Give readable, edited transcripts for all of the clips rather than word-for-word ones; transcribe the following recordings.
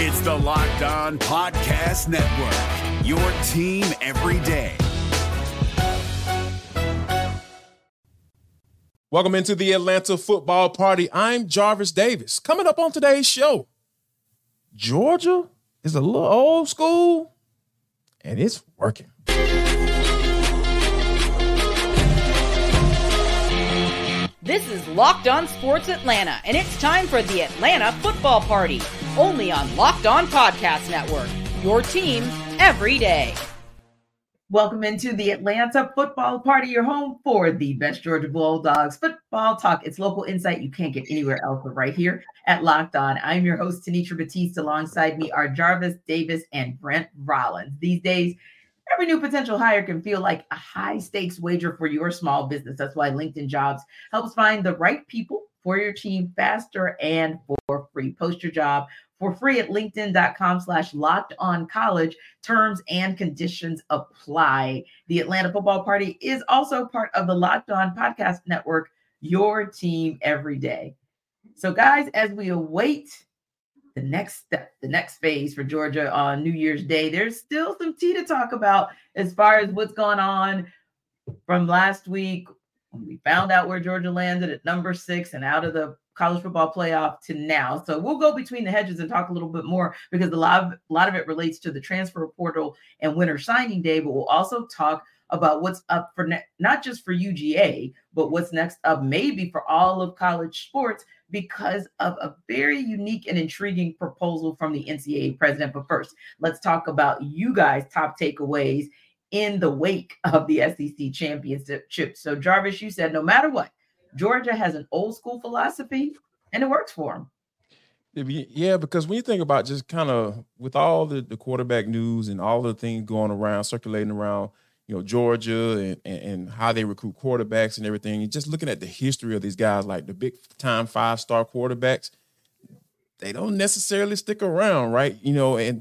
It's the Locked On Podcast Network, your team every day. Welcome into the Atlanta Football Party. I'm Jarvis Davis. Coming up on today's show, Georgia is a little old school, and it's working. This is Locked On Sports Atlanta, and it's time for the Atlanta Football Party, only on Locked On Podcast Network, your team every day. Welcome into the Atlanta Football Party, your home for the best Georgia Bulldogs football talk. It's local insight you can't get anywhere else but right here at Locked On. I'm your host, Tenitra Batiste. Alongside me are Jarvis Davis and Brent Rollins. These days, every new potential hire can feel like a high-stakes wager for your small business. That's why LinkedIn Jobs helps find the right people for your team faster and for free. Post your job for free at linkedin.com/lockedoncollege. Terms and conditions apply. The Atlanta Football Party is also part of the Locked On Podcast Network, your team every day. So, guys, as we await the next step, the next phase for Georgia on New Year's Day, there's still some tea to talk about as far as what's going on from last week when we found out where Georgia landed at number 6 and out of the college football playoff to now. So we'll go between the hedges and talk a little bit more because a lot of it relates to the transfer portal and winter signing day, but we'll also talk about what's up for not just for UGA, but what's next up maybe for all of college sports because of a very unique and intriguing proposal from the NCAA president. But first, let's talk about you guys' top takeaways in the wake of the SEC championship. So Jarvis, you said no matter what, Georgia has an old school philosophy and it works for them. Yeah, because when you think about just kind of with all the quarterback news and all the things going around, circulating around, you know, Georgia and how they recruit quarterbacks and everything. And just looking at the history of these guys, like the big time 5-star quarterbacks, they don't necessarily stick around, right? You know, and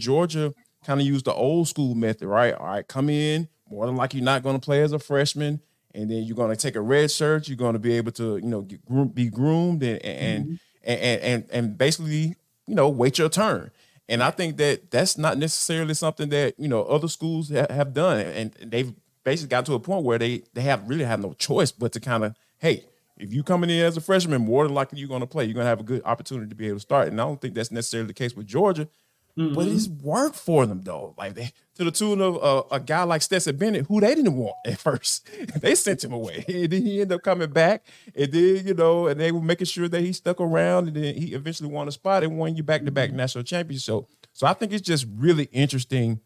Georgia kind of used the old school method, right? All right, come in, more than likely you're not going to play as a freshman, and then you're going to take a red shirt. You're going to be able to, you know, be groomed and basically, you know, wait your turn. And I think that that's not necessarily something that, you know, other schools have done. And they've basically got to a point where they have really had no choice but to kind of, hey, if you're coming in as a freshman, more than likely you're going to play. You're going to have a good opportunity to be able to start. And I don't think that's necessarily the case with Georgia. Mm-hmm. But it's worked for them, though. Like to the tune of a guy like Stetson Bennett, who they didn't want at first. They sent him away. And then he ended up coming back. And then, you know, and they were making sure that he stuck around. And then he eventually won a spot and won you back-to-back national championship. So I think it's just really interesting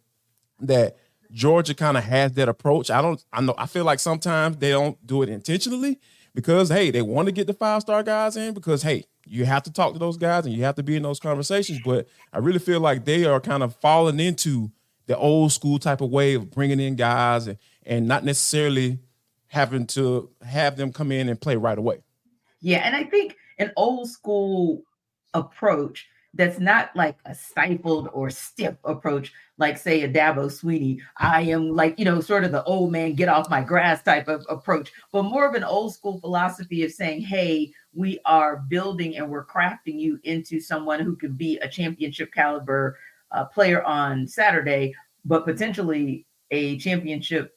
that Georgia kind of has that approach. I feel like sometimes they don't do it intentionally because, hey, they want to get the 5-star guys in because, hey, you have to talk to those guys and you have to be in those conversations. But I really feel like they are kind of falling into the old school type of way of bringing in guys and not necessarily having to have them come in and play right away. Yeah. And I think an old school approach that's not like a stifled or stiff approach, like say a Dabo Sweeney. I am like, you know, sort of the old man, get off my grass type of approach, but more of an old school philosophy of saying, hey, we are building and we're crafting you into someone who could be a championship caliber player on Saturday, but potentially a championship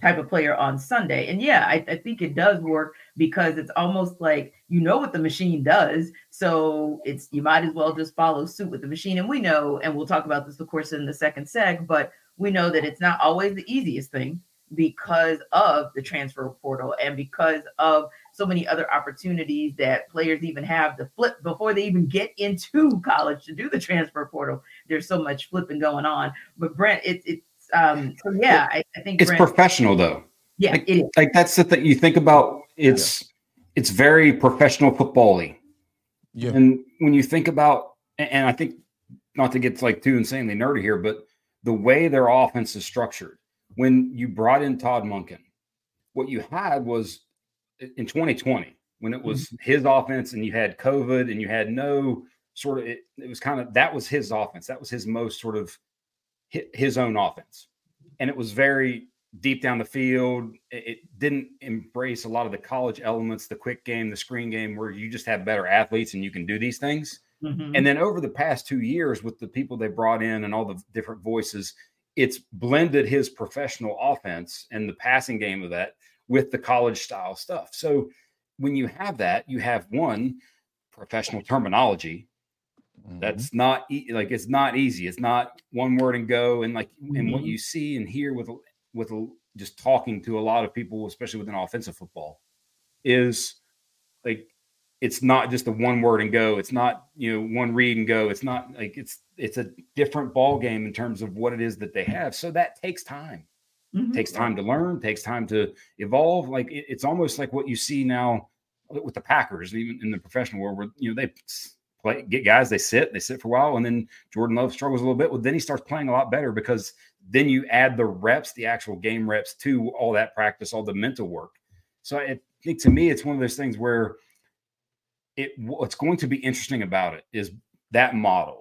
type of player on Sunday. And yeah, I think it does work because it's almost like, you know what the machine does. So it's, you might as well just follow suit with the machine. And we know, and we'll talk about this, of course, in the second seg, but we know that it's not always the easiest thing because of the transfer portal and because of so many other opportunities that players even have to flip before they even get into college to do the transfer portal. There's so much flipping going on, but Brent, I think it's Brent, professional though. Yeah, like, it is. Like that's the thing you think about. It's very professional football-y. Yeah. And when you think about, and I think not to get like too insanely nerdy here, but the way their offense is structured, when you brought in Todd Monken, what you had was in 2020, when it was his offense and you had COVID and you had no sort of, it was kind of, that was his offense. That was his most sort of his own offense. And it was very deep down the field. It didn't embrace a lot of the college elements, the quick game, the screen game, where you just have better athletes and you can do these things. Mm-hmm. And then over the past 2 years with the people they brought in and all the different voices, it's blended his professional offense and the passing game of that with the college style stuff. So when you have that, you have one professional terminology. Mm-hmm. That's not like, it's not easy. It's not one word and go. And like, mm-hmm. and what you see and hear with just talking to a lot of people, especially within offensive football, is like, it's not just a one word and go. It's not, one read and go. It's not like it's a different ball game in terms of what it is that they have. So that takes time. Mm-hmm. It takes time to learn, takes time to evolve. Like it's almost like what you see now with the Packers, even in the professional world, where they play, get guys, they sit for a while, and then Jordan Love struggles a little bit. Well, then he starts playing a lot better because then you add the reps, the actual game reps, to all that practice, all the mental work. So I think to me, it's one of those things where what's going to be interesting about it is that model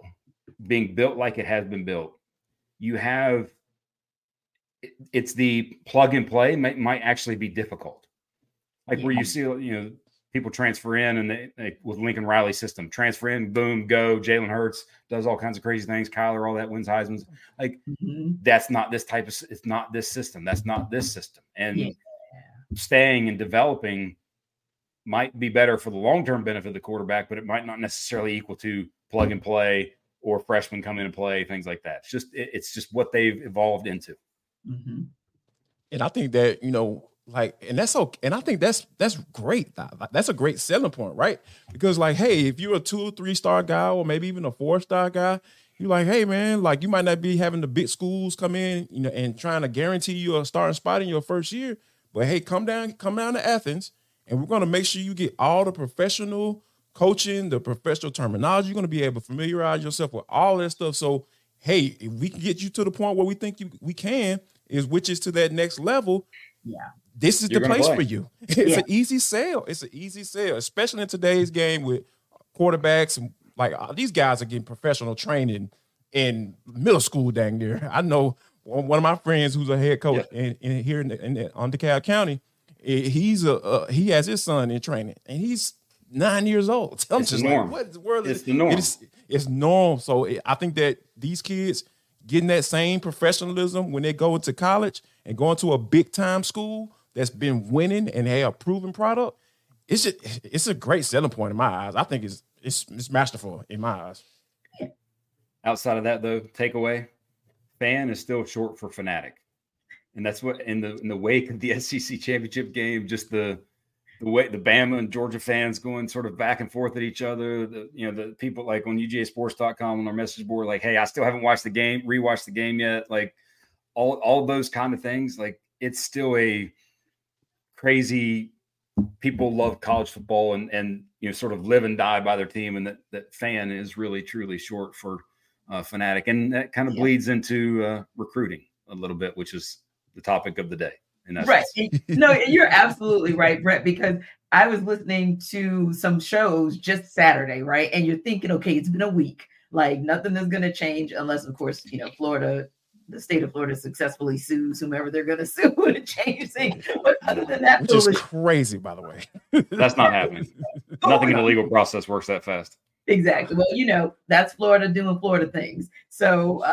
being built like it has been built. You have it's the plug and play might actually be difficult. Like where you see, people transfer in and they with Lincoln Riley system, transfer in, boom, go. Jalen Hurts does all kinds of crazy things. Kyler, all that, wins Heisman's. Like mm-hmm. that's not this type of. It's not this system. That's not this system. And staying and developing might be better for the long-term benefit of the quarterback, but it might not necessarily equal to plug and play or freshmen come in and play, things like that. It's just, what they've evolved into. Mm-hmm. And I think that, and that's okay. And I think that's great. That's a great selling point, right? Because hey, if you're a 2-3 star guy, or maybe even a 4-star guy, you're like, hey man, you might not be having the big schools come in, and trying to guarantee you a starting spot in your first year, but hey, come down to Athens. And we're going to make sure you get all the professional coaching, the professional terminology. You're going to be able to familiarize yourself with all that stuff. So, hey, if we can get you to the point where we think we can, which is to that next level, this is the place for you. It's an easy sale. It's an easy sale, especially in today's game with quarterbacks. And these guys are getting professional training in middle school dang near. I know one of my friends who's a head coach in here on DeKalb County. He's he has his son in training, and he's 9 years old. I'm just like, what the world is? It's the norm. It's norm. So I think that these kids getting that same professionalism when they go into college and going to a big time school that's been winning and they have a proven product. It's a great selling point in my eyes. I think it's masterful in my eyes. Outside of that, though, takeaway: fan is still short for fanatic. And that's what in the wake of the SEC championship game, just the way the Bama and Georgia fans going sort of back and forth at each other. The people like on UGASports.com on our message board, like, hey, I still haven't rewatched the game yet. Like all those kind of things. Like it's still a crazy. People love college football and sort of live and die by their team, and that fan is really truly short for fanatic, and that kind of bleeds into recruiting a little bit, which is the topic of the day. Right. No, you're absolutely right, Brett, because I was listening to some shows just Saturday, right? And you're thinking, okay, it's been a week. Nothing is going to change unless, of course, the state of Florida successfully sues whomever they're going to sue to change things. But other than that, which is crazy, by the way. That's not happening. Nothing in the legal process works that fast. Exactly. Well, that's Florida doing Florida things. So,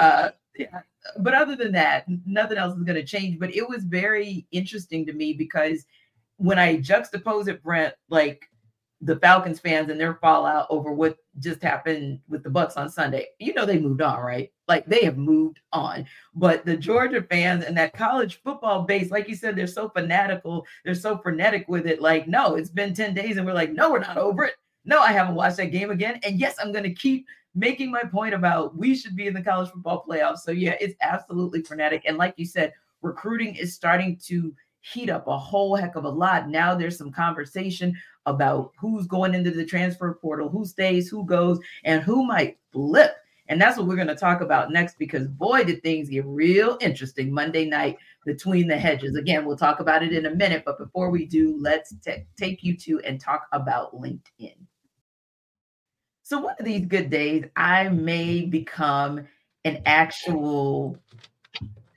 yeah. But other than that, nothing else is going to change. But it was very interesting to me because when I juxtapose it, Brent, the Falcons fans and their fallout over what just happened with the Bucs on Sunday, they moved on, right? They have moved on. But the Georgia fans and that college football base, like you said, they're so fanatical. They're so frenetic with it. No, it's been 10 days and we're like, no, we're not over it. No, I haven't watched that game again. And yes, I'm going to keep making my point about we should be in the college football playoffs. So yeah, it's absolutely frenetic. And like you said, recruiting is starting to heat up a whole heck of a lot. Now there's some conversation about who's going into the transfer portal, who stays, who goes, and who might flip. And that's what we're going to talk about next, because boy, did things get real interesting Monday night between the hedges. Again, we'll talk about it in a minute, but before we do, let's take you to and talk about LinkedIn. So one of these good days, I may become an actual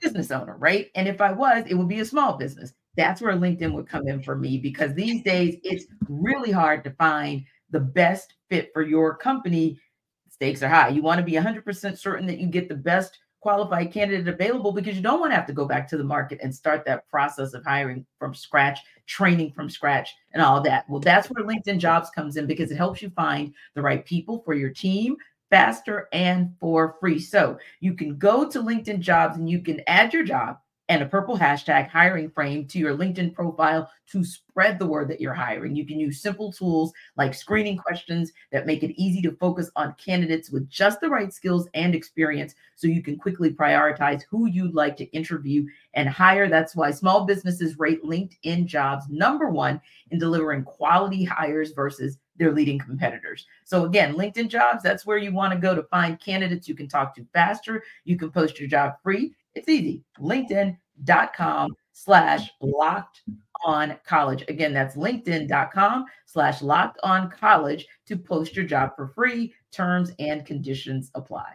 business owner, right? And if I was, it would be a small business. That's where LinkedIn would come in for me, because these days it's really hard to find the best fit for your company stakes are high. You want to be 100% certain that you get the best qualified candidate available, because you don't want to have to go back to the market and start that process of hiring from scratch, training from scratch, and all that. Well, that's where LinkedIn Jobs comes in, because it helps you find the right people for your team faster and for free. So you can go to LinkedIn Jobs and you can add your job and a purple hashtag hiring frame to your LinkedIn profile to spread the word that you're hiring. You can use simple tools like screening questions that make it easy to focus on candidates with just the right skills and experience, so you can quickly prioritize who you'd like to interview and hire. That's why small businesses rate LinkedIn Jobs number one in delivering quality hires versus their leading competitors. So again, LinkedIn Jobs, that's where you want to go to find candidates you can talk to faster. You can post your job free. It's easy. LinkedIn.com/lockedoncollege. Again, that's LinkedIn.com/lockedoncollege to post your job for free. Terms and conditions apply.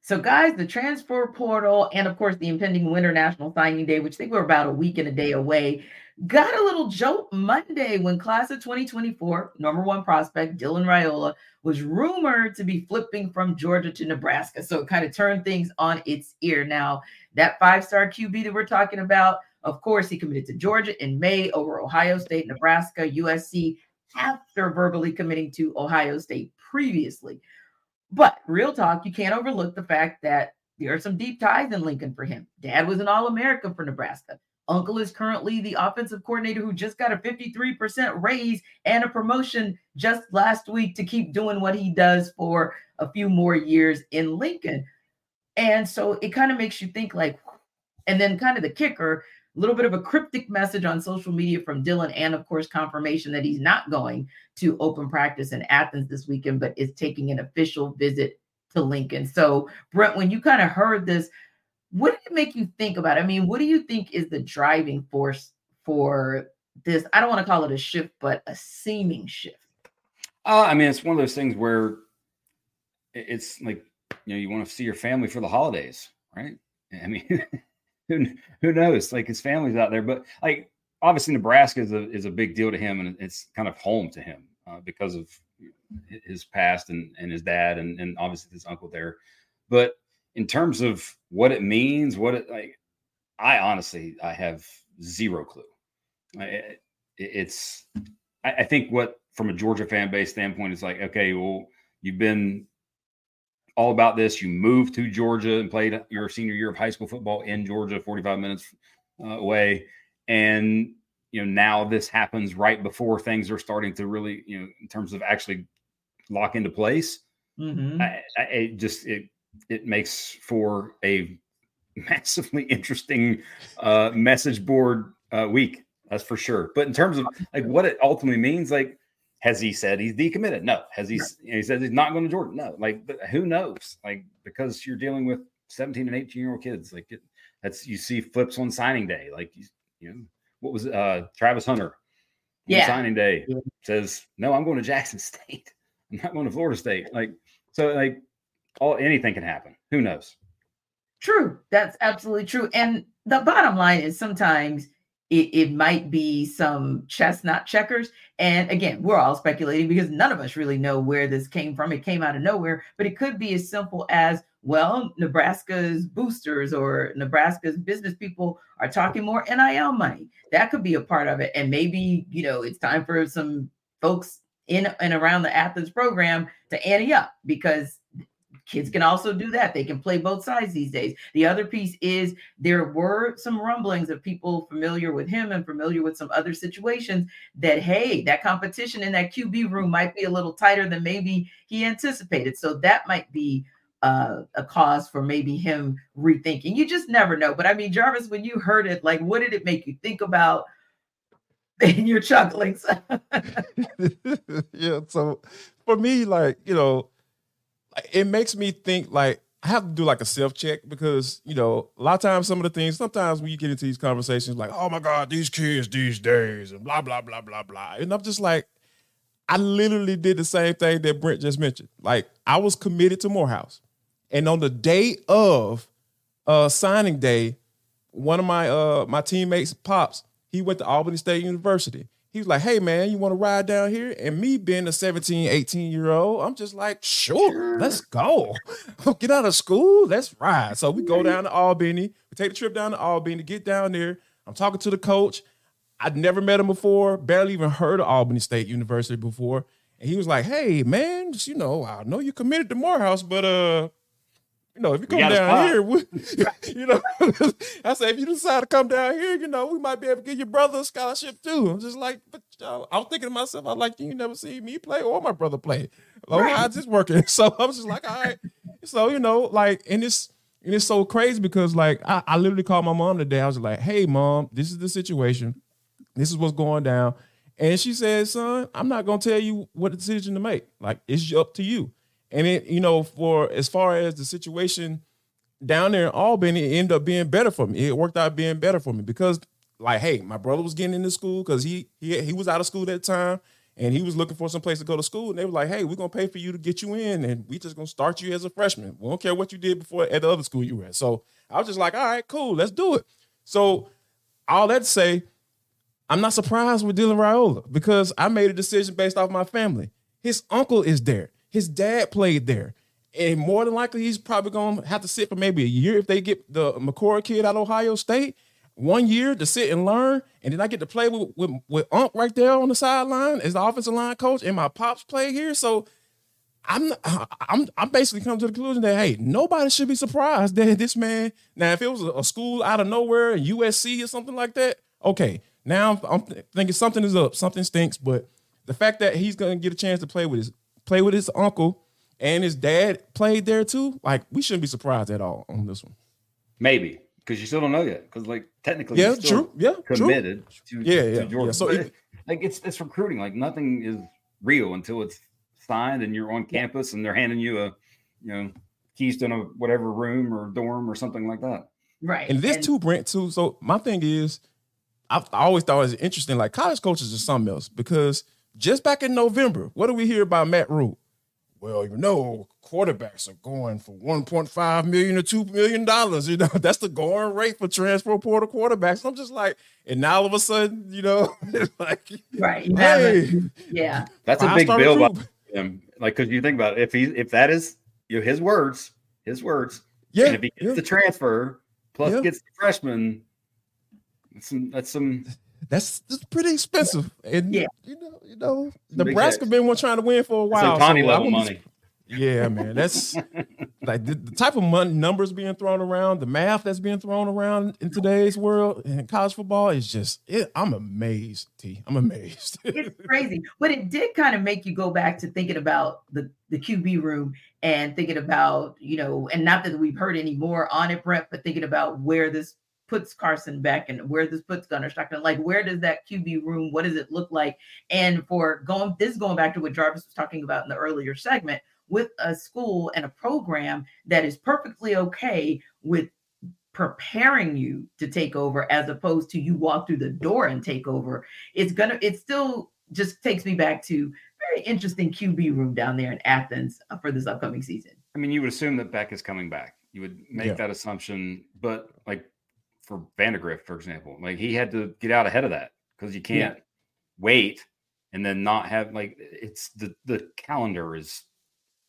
So guys, the transfer portal and of course the impending Winter National Signing Day, which I think we're about a week and a day away, got a little jolt Monday when class of 2024 number one prospect Dylan Raiola was rumored to be flipping from Georgia to Nebraska. So it kind of turned things on its ear. Now, that five-star QB that we're talking about, of course, he committed to Georgia in May over Ohio State, Nebraska, USC, after verbally committing to Ohio State previously. But real talk, you can't overlook the fact that there are some deep ties in Lincoln for him. Dad was an All-American for Nebraska. Uncle is currently the offensive coordinator who just got a 53% raise and a promotion just last week to keep doing what he does for a few more years in Lincoln. And so it kind of makes you think like, and then kind of the kicker, a little bit of a cryptic message on social media from Dylan, and of course, confirmation that he's not going to open practice in Athens this weekend, but is taking an official visit to Lincoln. So Brent, when you kind of heard this, what did it make you think about? I mean, what do you think is the driving force for this? I don't want to call it a shift, but a seeming shift. I mean, it's one of those things where it's like, you know, you want to see your family for the holidays, right? I mean, who knows? Like, his family's out there, but like, obviously Nebraska is a big deal to him, and it's kind of home to him because of his past and his dad and obviously his uncle there. But in terms of what it means, I have zero clue. I think what from a Georgia fan base standpoint, it's like, okay, well, you've been all about this. You moved to Georgia and played your senior year of high school football in Georgia, 45 minutes away. And, you know, now this happens right before things are starting to really, you know, in terms of actually lock into place. Mm-hmm. It makes for a massively interesting message board week. That's for sure. But in terms of like what it ultimately means, like, has he said he's decommitted? No. Has he? You know, he says he's not going to Jordan? No. Like, but who knows? Like, because you're dealing with 17 and 18-year-old kids. Like, you see flips on signing day. Like, you know, what was Travis Hunter? Yeah. Signing day says, no, I'm going to Jackson State. I'm not going to Florida State. Like, so like. Anything can happen. Who knows? True. That's absolutely true. And the bottom line is sometimes it might be some chess, not checkers. And again, we're all speculating because none of us really know where this came from. It came out of nowhere, but it could be as simple as, well, Nebraska's boosters or Nebraska's business people are talking more NIL money. That could be a part of it. And maybe, you know, it's time for some folks in and around the Athens program to ante up, because kids can also do that. They can play both sides these days. The other piece is there were some rumblings of people familiar with him and familiar with some other situations that, hey, that competition in that QB room might be a little tighter than maybe he anticipated. So that might be a cause for maybe him rethinking. You just never know. But I mean, Jarvis, when you heard it, like, what did it make you think about? And you're chuckling. Yeah. So for me, like, you know, it makes me think, like, I have to do like a self-check, because, you know, a lot of times sometimes when you get into these conversations, like, oh my God, these kids these days and blah, blah, blah, blah, blah. And I'm just like, I literally did the same thing that Brent just mentioned. Like, I was committed to Morehouse. And on the day of signing day, one of my teammates, Pops, he went to Albany State University. He was like, hey, man, you want to ride down here? And me being a 17, 18-year-old, I'm just like, sure, let's go. Get out of school. Let's ride. So we go down to Albany. We take the trip down to Albany, get down there. I'm talking to the coach. I'd never met him before, barely even heard of Albany State University before. And he was like, hey, man, just, you know, I know you committed to Morehouse, but, you know, if you come down here, you know, I said, if you decide to come down here, you know, we might be able to give your brother a scholarship too. I'm just like, but I was thinking to myself, I like, you never see me play or my brother play. Like, right. How's this working? So I was just like, all right. So, you know, like, and it's so crazy because like, I literally called my mom today. I was like, hey mom, this is the situation. This is what's going down. And she said, son, I'm not going to tell you what decision to make. Like, it's up to you. And it, you know, for as far as the situation down there in Albany, it ended up being better for me. It worked out being better for me because, like, hey, my brother was getting into school because he was out of school at the time and he was looking for some place to go to school. And they were like, hey, we're going to pay for you to get you in and we just going to start you as a freshman. We don't care what you did before at the other school you were at. So I was just like, all right, cool, let's do it. So all that to say, I'm not surprised with Dylan Raiola because I made a decision based off my family. His uncle is there. His dad played there. And more than likely, he's probably going to have to sit for maybe a year if they get the McCord kid out of Ohio State. 1 year to sit and learn. And then I get to play with Unc right there on the sideline as the offensive line coach. And my pops play here. So I'm basically come to the conclusion that, hey, nobody should be surprised that this man. Now, if it was a school out of nowhere, USC or something like that, okay. Now I'm thinking something is up. Something stinks. But the fact that he's going to get a chance to play with his uncle and his dad played there too. Like, we shouldn't be surprised at all on this one. Maybe because you still don't know yet. Because like technically, yeah, still true. Yeah, committed true. To Georgia. Yeah. So like it's recruiting. Like nothing is real until it's signed and you're on campus and they're handing you a, you know, keys to a whatever room or dorm or something like that. Right. And this too, Brent too. So my thing is, I always thought it was interesting. Like college coaches are something else because. Just back in November, what do we hear about Matt Rhule? Well, you know, quarterbacks are going for $1.5 million or $2 million. You know, that's the going rate for transfer portal quarterbacks. I'm just like, and now all of a sudden, you know, like, right. Hey, yeah. That's a big bill by him. Like, because you think about it, if that is, you know, his words, yeah, and if he gets the transfer plus gets the freshman, that's some. That's pretty expensive, and you know, Nebraska been one trying to win for a while. Tiny so level money, yeah, man. That's like the type of money numbers being thrown around, the math that's being thrown around in today's world and college football is just. I'm amazed, T. I'm amazed. It's crazy, but it did kind of make you go back to thinking about the QB room and thinking about, you know, and not that we've heard any more on it, Brent, but thinking about where this puts Carson Beck and where this puts Gunnar Stockton, like where does that QB room, what does it look like? And for going back to what Jarvis was talking about in the earlier segment, with a school and a program that is perfectly okay with preparing you to take over as opposed to you walk through the door and take over, it still just takes me back to very interesting QB room down there in Athens for this upcoming season. I mean, you would assume that Beck is coming back. You would make that assumption, but like, for Vandergrift, for example, like he had to get out ahead of that because you can't wait and then not have, like, it's the calendar is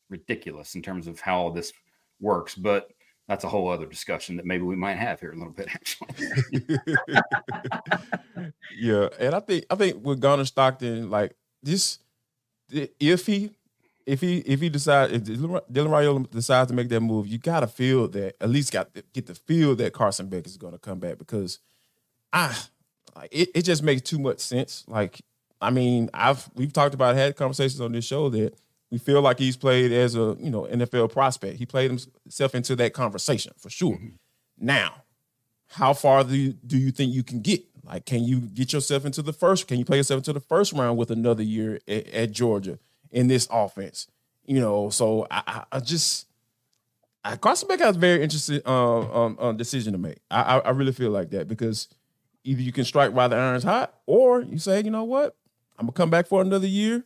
ridiculous in terms of how this works, but that's a whole other discussion that maybe we might have here a little bit, actually. Yeah. And I think with Gunnar Stockton, like this, if Dylan Raiola decides to make that move, you gotta feel that, at least get the feel that Carson Beck is gonna come back, because it just makes too much sense. Like, I mean, we've talked about, had conversations on this show that we feel like he's played as a, you know, NFL prospect. He played himself into that conversation for sure. Mm-hmm. Now, how far do you think you can get? Like, can you play yourself into the first round with another year at Georgia? In this offense, you know, so I Carson Beck has a very interesting decision to make. I really feel like that, because either you can strike while the iron's hot, or you say, you know what, I'm gonna come back for another year,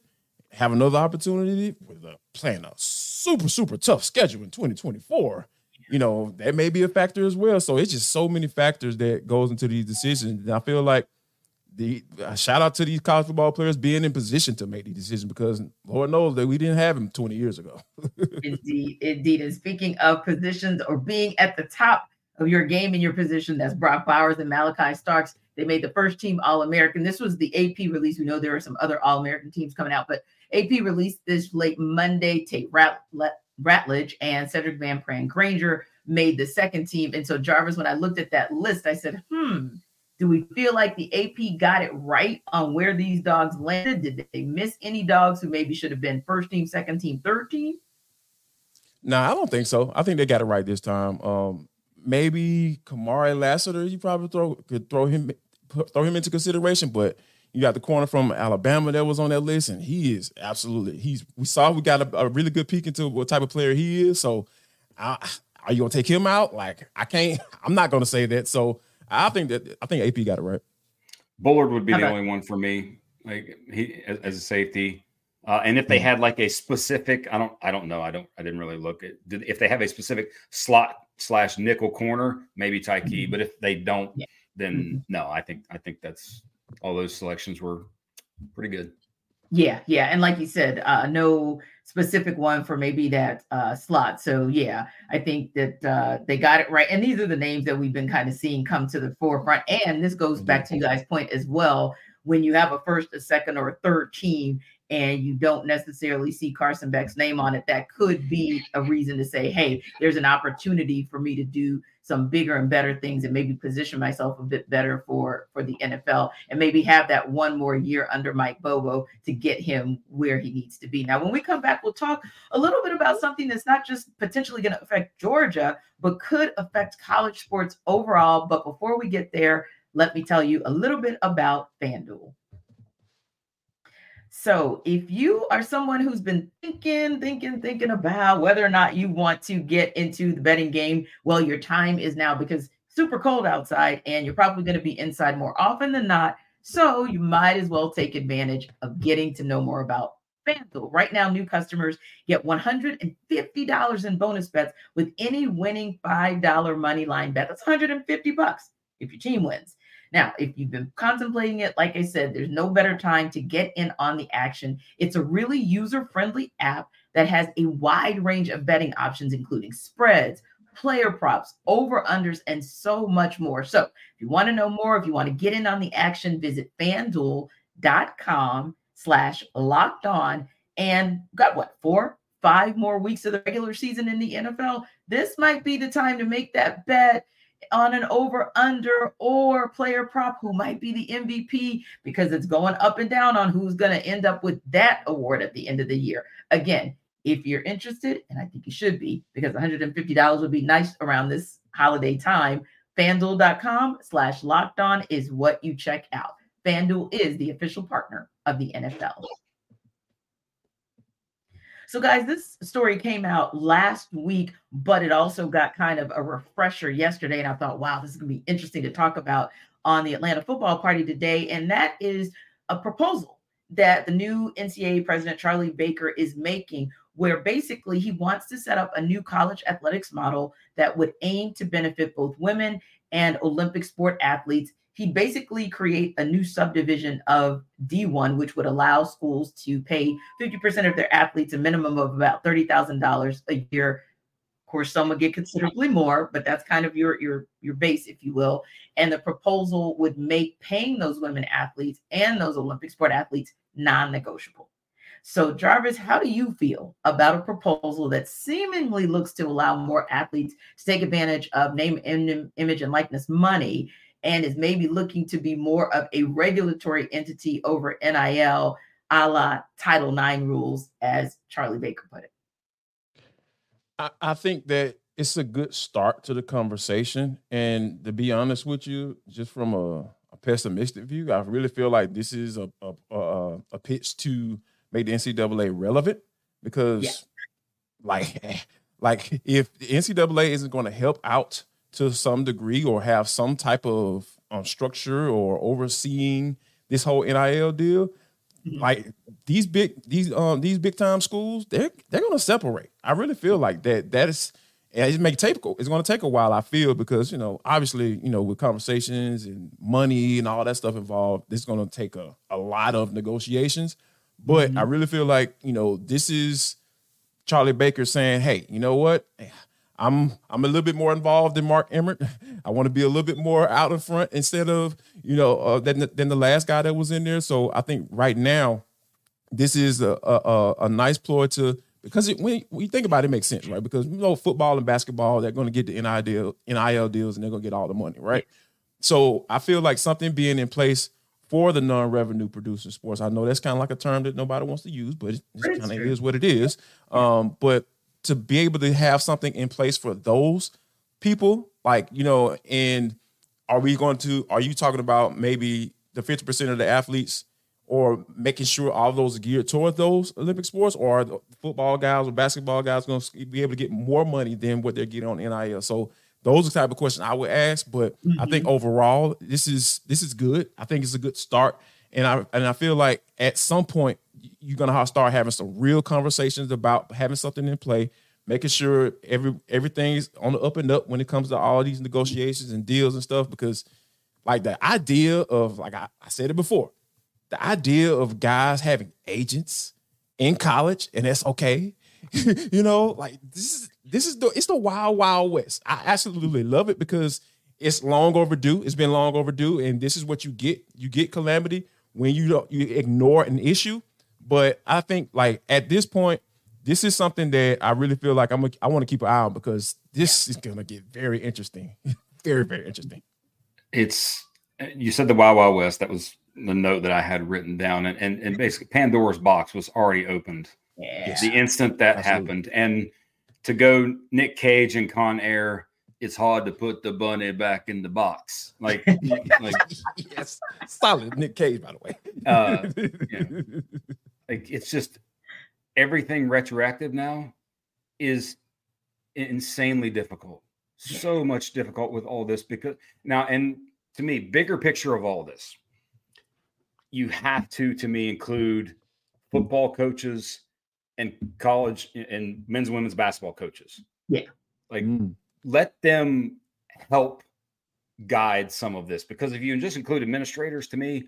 have another opportunity with playing a super, super tough schedule in 2024. You know, that may be a factor as well. So it's just so many factors that goes into these decisions. And I feel like shout out to these college football players being in position to make the decision, because Lord knows that we didn't have him 20 years ago. Indeed. And speaking of positions or being at the top of your game in your position, that's Brock Bowers and Malachi Starks. They made the first team All-American. This was the AP release. We know there are some other All-American teams coming out, but AP released this late Monday. Tate Ratledge and Cedric Van Pran Granger made the second team. And so, Jarvis, when I looked at that list, I said, do we feel like the AP got it right on where these dogs landed? Did they miss any dogs who maybe should have been first team, second team, third team? Nah, I don't think so. I think they got it right this time. Maybe Kamari Lassiter, you probably could throw him into consideration, but you got the corner from Alabama that was on that list, and he is absolutely we got a really good peek into what type of player he is. So are you gonna take him out? Like, I'm not gonna say that. So I think AP got it right. Bullard would be the only one for me, like he as a safety. And if they had like a specific, I didn't really look at if they have a specific slot/nickel corner, maybe Tyke. Mm-hmm. But if they don't, then no. I think that's all those selections were pretty good. Yeah, and like you said, no specific one for maybe that slot. So yeah, I think that they got it right. And these are the names that we've been kind of seeing come to the forefront. And this goes back to you guys' point as well. When you have a first, a second, or a third team, and you don't necessarily see Carson Beck's name on it, that could be a reason to say, hey, there's an opportunity for me to do some bigger and better things and maybe position myself a bit better for the NFL, and maybe have that one more year under Mike Bobo to get him where he needs to be. Now, when we come back, we'll talk a little bit about something that's not just potentially going to affect Georgia, but could affect college sports overall. But before we get there, let me tell you a little bit about FanDuel. So if you are someone who's been thinking about whether or not you want to get into the betting game, well, your time is now, because it's super cold outside and you're probably going to be inside more often than not. So you might as well take advantage of getting to know more about FanDuel. Right now, new customers get $150 in bonus bets with any winning $5 money line bet. That's $150 if your team wins. Now, if you've been contemplating it, like I said, there's no better time to get in on the action. It's a really user-friendly app that has a wide range of betting options, including spreads, player props, over-unders, and so much more. So if you want to know more, if you want to get in on the action, visit FanDuel.com/lockedon. And got what, 4-5 more weeks of the regular season in the NFL? This might be the time to make that bet on an over, under, or player prop who might be the MVP, because it's going up and down on who's going to end up with that award at the end of the year. Again, if you're interested, and I think you should be, because $150 would be nice around this holiday time, FanDuel.com/lockedon is what you check out. FanDuel is the official partner of the NFL. So, guys, this story came out last week, but it also got kind of a refresher yesterday. And I thought, wow, this is going to be interesting to talk about on the Atlanta Football Party today. And that is a proposal that the new NCAA president, Charlie Baker, is making, where basically he wants to set up a new college athletics model that would aim to benefit both women and Olympic sport athletes. He'd basically create a new subdivision of D1, which would allow schools to pay 50% of their athletes a minimum of about $30,000 a year. Of course, some would get considerably more, but that's kind of your base, if you will. And the proposal would make paying those women athletes and those Olympic sport athletes non-negotiable. So, Jarvis, how do you feel about a proposal that seemingly looks to allow more athletes to take advantage of name, image, and likeness money, and is maybe looking to be more of a regulatory entity over NIL, a la Title IX rules, as Charlie Baker put it? I think that it's a good start to the conversation. And to be honest with you, just from a pessimistic view, I really feel like this is a pitch to make the NCAA relevant, because like if the NCAA isn't going to help out to some degree, or have some type of structure or overseeing this whole NIL deal, like these big time schools, they're gonna separate. I really feel like that. That is, It's going to take a while, I feel, because, you know, obviously, you know, with conversations and money and all that stuff involved, it's going to take a lot of negotiations. But I really feel like, you know, this is Charlie Baker saying, hey, you know what? I'm a little bit more involved than Mark Emmert. I want to be a little bit more out in front instead of, you know, than the last guy that was in there. So I think right now this is a nice ploy to – because when you think about it, it makes sense, right? Because, you know, football and basketball, they're going to get the NIL deals and they're going to get all the money, right? So I feel like something being in place for the non-revenue producing sports. I know that's kind of like a term that nobody wants to use, but it kind of is what it is. But to be able to have something in place for those people, like, you know, and are you talking about maybe the 50% of the athletes, or making sure all those are geared toward those Olympic sports, or are the football guys or basketball guys going to be able to get more money than what they're getting on NIL? So those are the type of questions I would ask. But I think overall, this is good. I think it's a good start. And I feel like at some point, you're going to start having some real conversations about having something in play, making sure everything's on the up and up when it comes to all these negotiations and deals and stuff. Because, like, the idea of, like I said it before, the idea of guys having agents in college, and that's okay. You know, like it's the wild, wild west. I absolutely love it because it's long overdue. It's been long overdue. And this is what you get. You get calamity when you ignore an issue. But I think, like, at this point, this is something that I really feel like I want to keep an eye on, because this is going to get very interesting. Very, very interesting. You said the wild, wild west. That was the note that I had written down, and basically Pandora's box was already opened the instant that happened. And to go Nick Cage and Con Air, it's hard to put the bunny back in the box. Like yes, solid Nick Cage, by the way. Like, it's just everything retroactive now is insanely difficult. So much difficult with all this, because now, and to me, bigger picture of all this, you have to me, include football coaches and college and men's and women's basketball coaches. Yeah. Like, let them help guide some of this, because if you just include administrators, to me,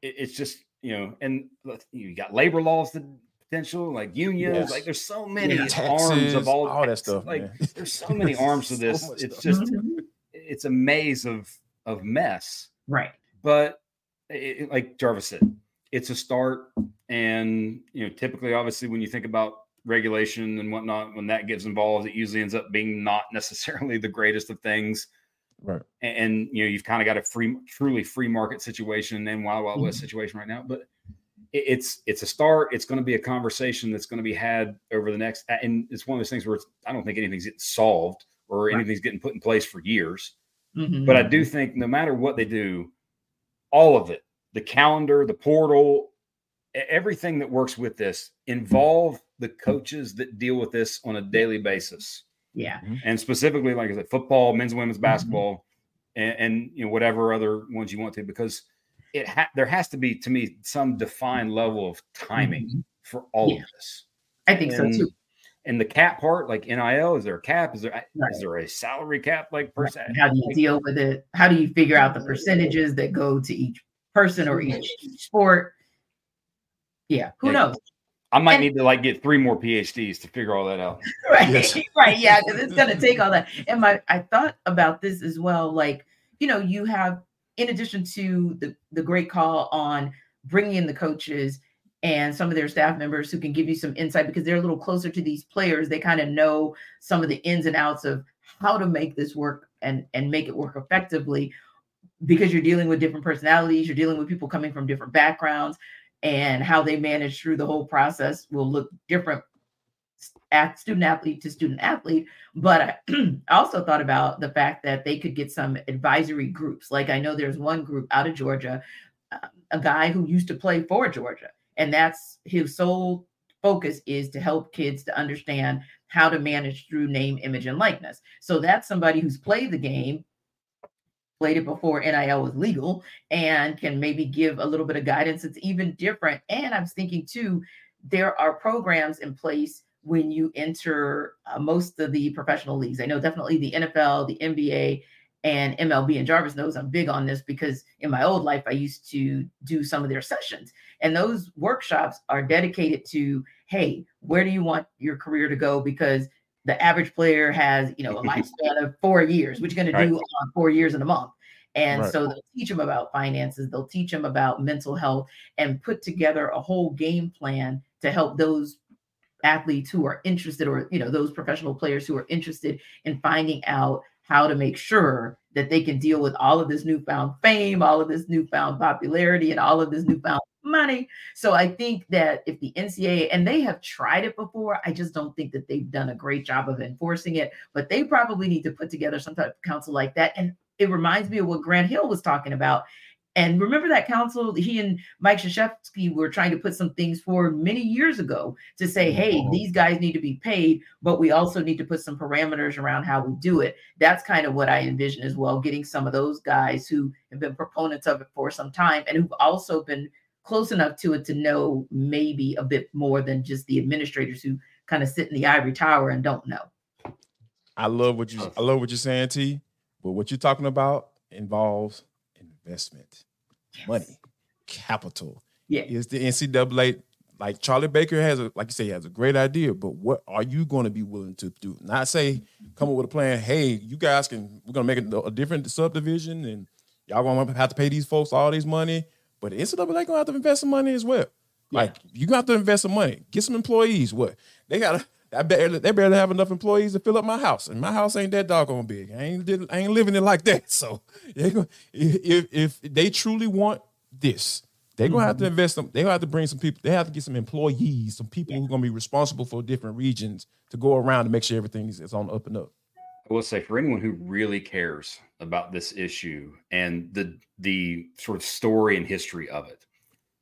it's just, you know, and you got labor laws, the potential, like unions, like there's so many taxes, arms of all that stuff. Like, man, there's so many arms to this. It's a maze of mess. Right. But, like Jarvis said, it's a start. And, you know, typically, obviously, when you think about regulation and whatnot, when that gets involved, it usually ends up being not necessarily the greatest of things. Right. And you know, you've kind of got a truly free market situation and wild, wild west situation right now. But it's a start. It's going to be a conversation that's going to be had over the next. And it's one of those things where I don't think anything's getting solved or anything's getting put in place for years. But I do think no matter what they do, all of it, the calendar, the portal, everything that works with this, involve the coaches that deal with this on a daily basis. Yeah. And specifically, like I said, football, men's and women's basketball, and you know, whatever other ones you want to, because there has to be, to me, some defined level of timing for all of this. I think so too. And the cap part, like NIL, is there a cap? Is there a salary cap? Like, how do you deal with it? How do you figure out the percentages that go to each person or each sport? Yeah, who knows? I might need to get 3 more PhDs to figure all that out. Right, yes. Right, yeah, because it's going to take all that. And I thought about this as well. Like, you know, you have, in addition to the great call on bringing in the coaches and some of their staff members who can give you some insight, because they're a little closer to these players. They kind of know some of the ins and outs of how to make this work and make it work effectively, because you're dealing with different personalities, you're dealing with people coming from different backgrounds, and how they manage through the whole process will look different at student athlete to student athlete. But I also thought about the fact that they could get some advisory groups. Like, I know there's one group out of Georgia, a guy who used to play for Georgia. And that's his sole focus, is to help kids to understand how to manage through name, image, and likeness. So that's somebody who's played the game, played it before NIL was legal, and can maybe give a little bit of guidance. It's even different. And I'm thinking too, there are programs in place when you enter most of the professional leagues. I know definitely the NFL, the NBA, and MLB, and Jarvis knows I'm big on this because in my old life, I used to do some of their sessions. And those workshops are dedicated to, hey, where do you want your career to go? Because the average player has, you know, a lifespan of 4 years, which you're going to do 4 years in a month. And so they'll teach them about finances. They'll teach them about mental health and put together a whole game plan to help those athletes who are interested, or, you know, those professional players who are interested in finding out how to make sure that they can deal with all of this newfound fame, all of this newfound popularity, and all of this newfound money. So I think that if the NCAA, and they have tried it before, I just don't think that they've done a great job of enforcing it, but they probably need to put together some type of council like that. And it reminds me of what Grant Hill was talking about. And remember that council, he and Mike Krzyzewski were trying to put some things forward many years ago to say, hey, these guys need to be paid, but we also need to put some parameters around how we do it. That's kind of what I envision as well, getting some of those guys who have been proponents of it for some time and who've also been close enough to it to know maybe a bit more than just the administrators who kind of sit in the ivory tower and don't know. I love what you're saying, T, but what you're talking about involves investment, money, capital. Yeah. Is the NCAA, like Charlie Baker has, like you say, has a great idea, but what are you going to be willing to do? Not say, come up with a plan, hey, you guys can, we're going to make a different subdivision and y'all going to have to pay these folks all this money, but the NCAA going to have to invest some money as well. Yeah. Like, you're going to have to invest some money. Get some employees. What? They got to, they barely have enough employees to fill up my house, and my house ain't that doggone big. I ain't living it like that. So if they truly want this, they're gonna have to invest them. They're gonna have to bring some people. They have to get some employees, some people who are gonna be responsible for different regions to go around to make sure everything is on the up and up. I will say, for anyone who really cares about this issue and the sort of story and history of it,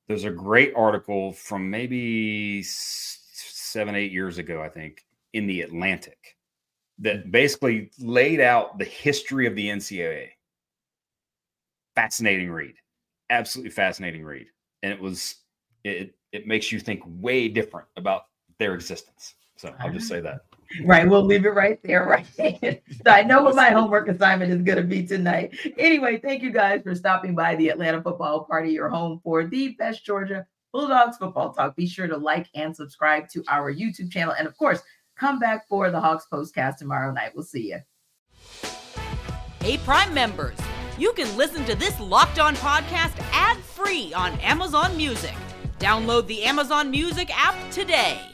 there's a great article from maybe 7-8 years ago, I think, in the Atlantic, that basically laid out the history of the NCAA. Fascinating read, absolutely fascinating read, and it makes you think way different about their existence. So I'll just say that. Right, we'll leave it right there. Right, so I know what my homework assignment is going to be tonight. Anyway, thank you guys for stopping by the Atlanta Football Party, your home for the best Georgia Bulldogs football talk. Be sure to like and subscribe to our YouTube channel. And of course, come back for the Hawks Postcast tomorrow night. We'll see you. Hey, Prime members, you can listen to this Locked On podcast ad-free on Amazon Music. Download the Amazon Music app today.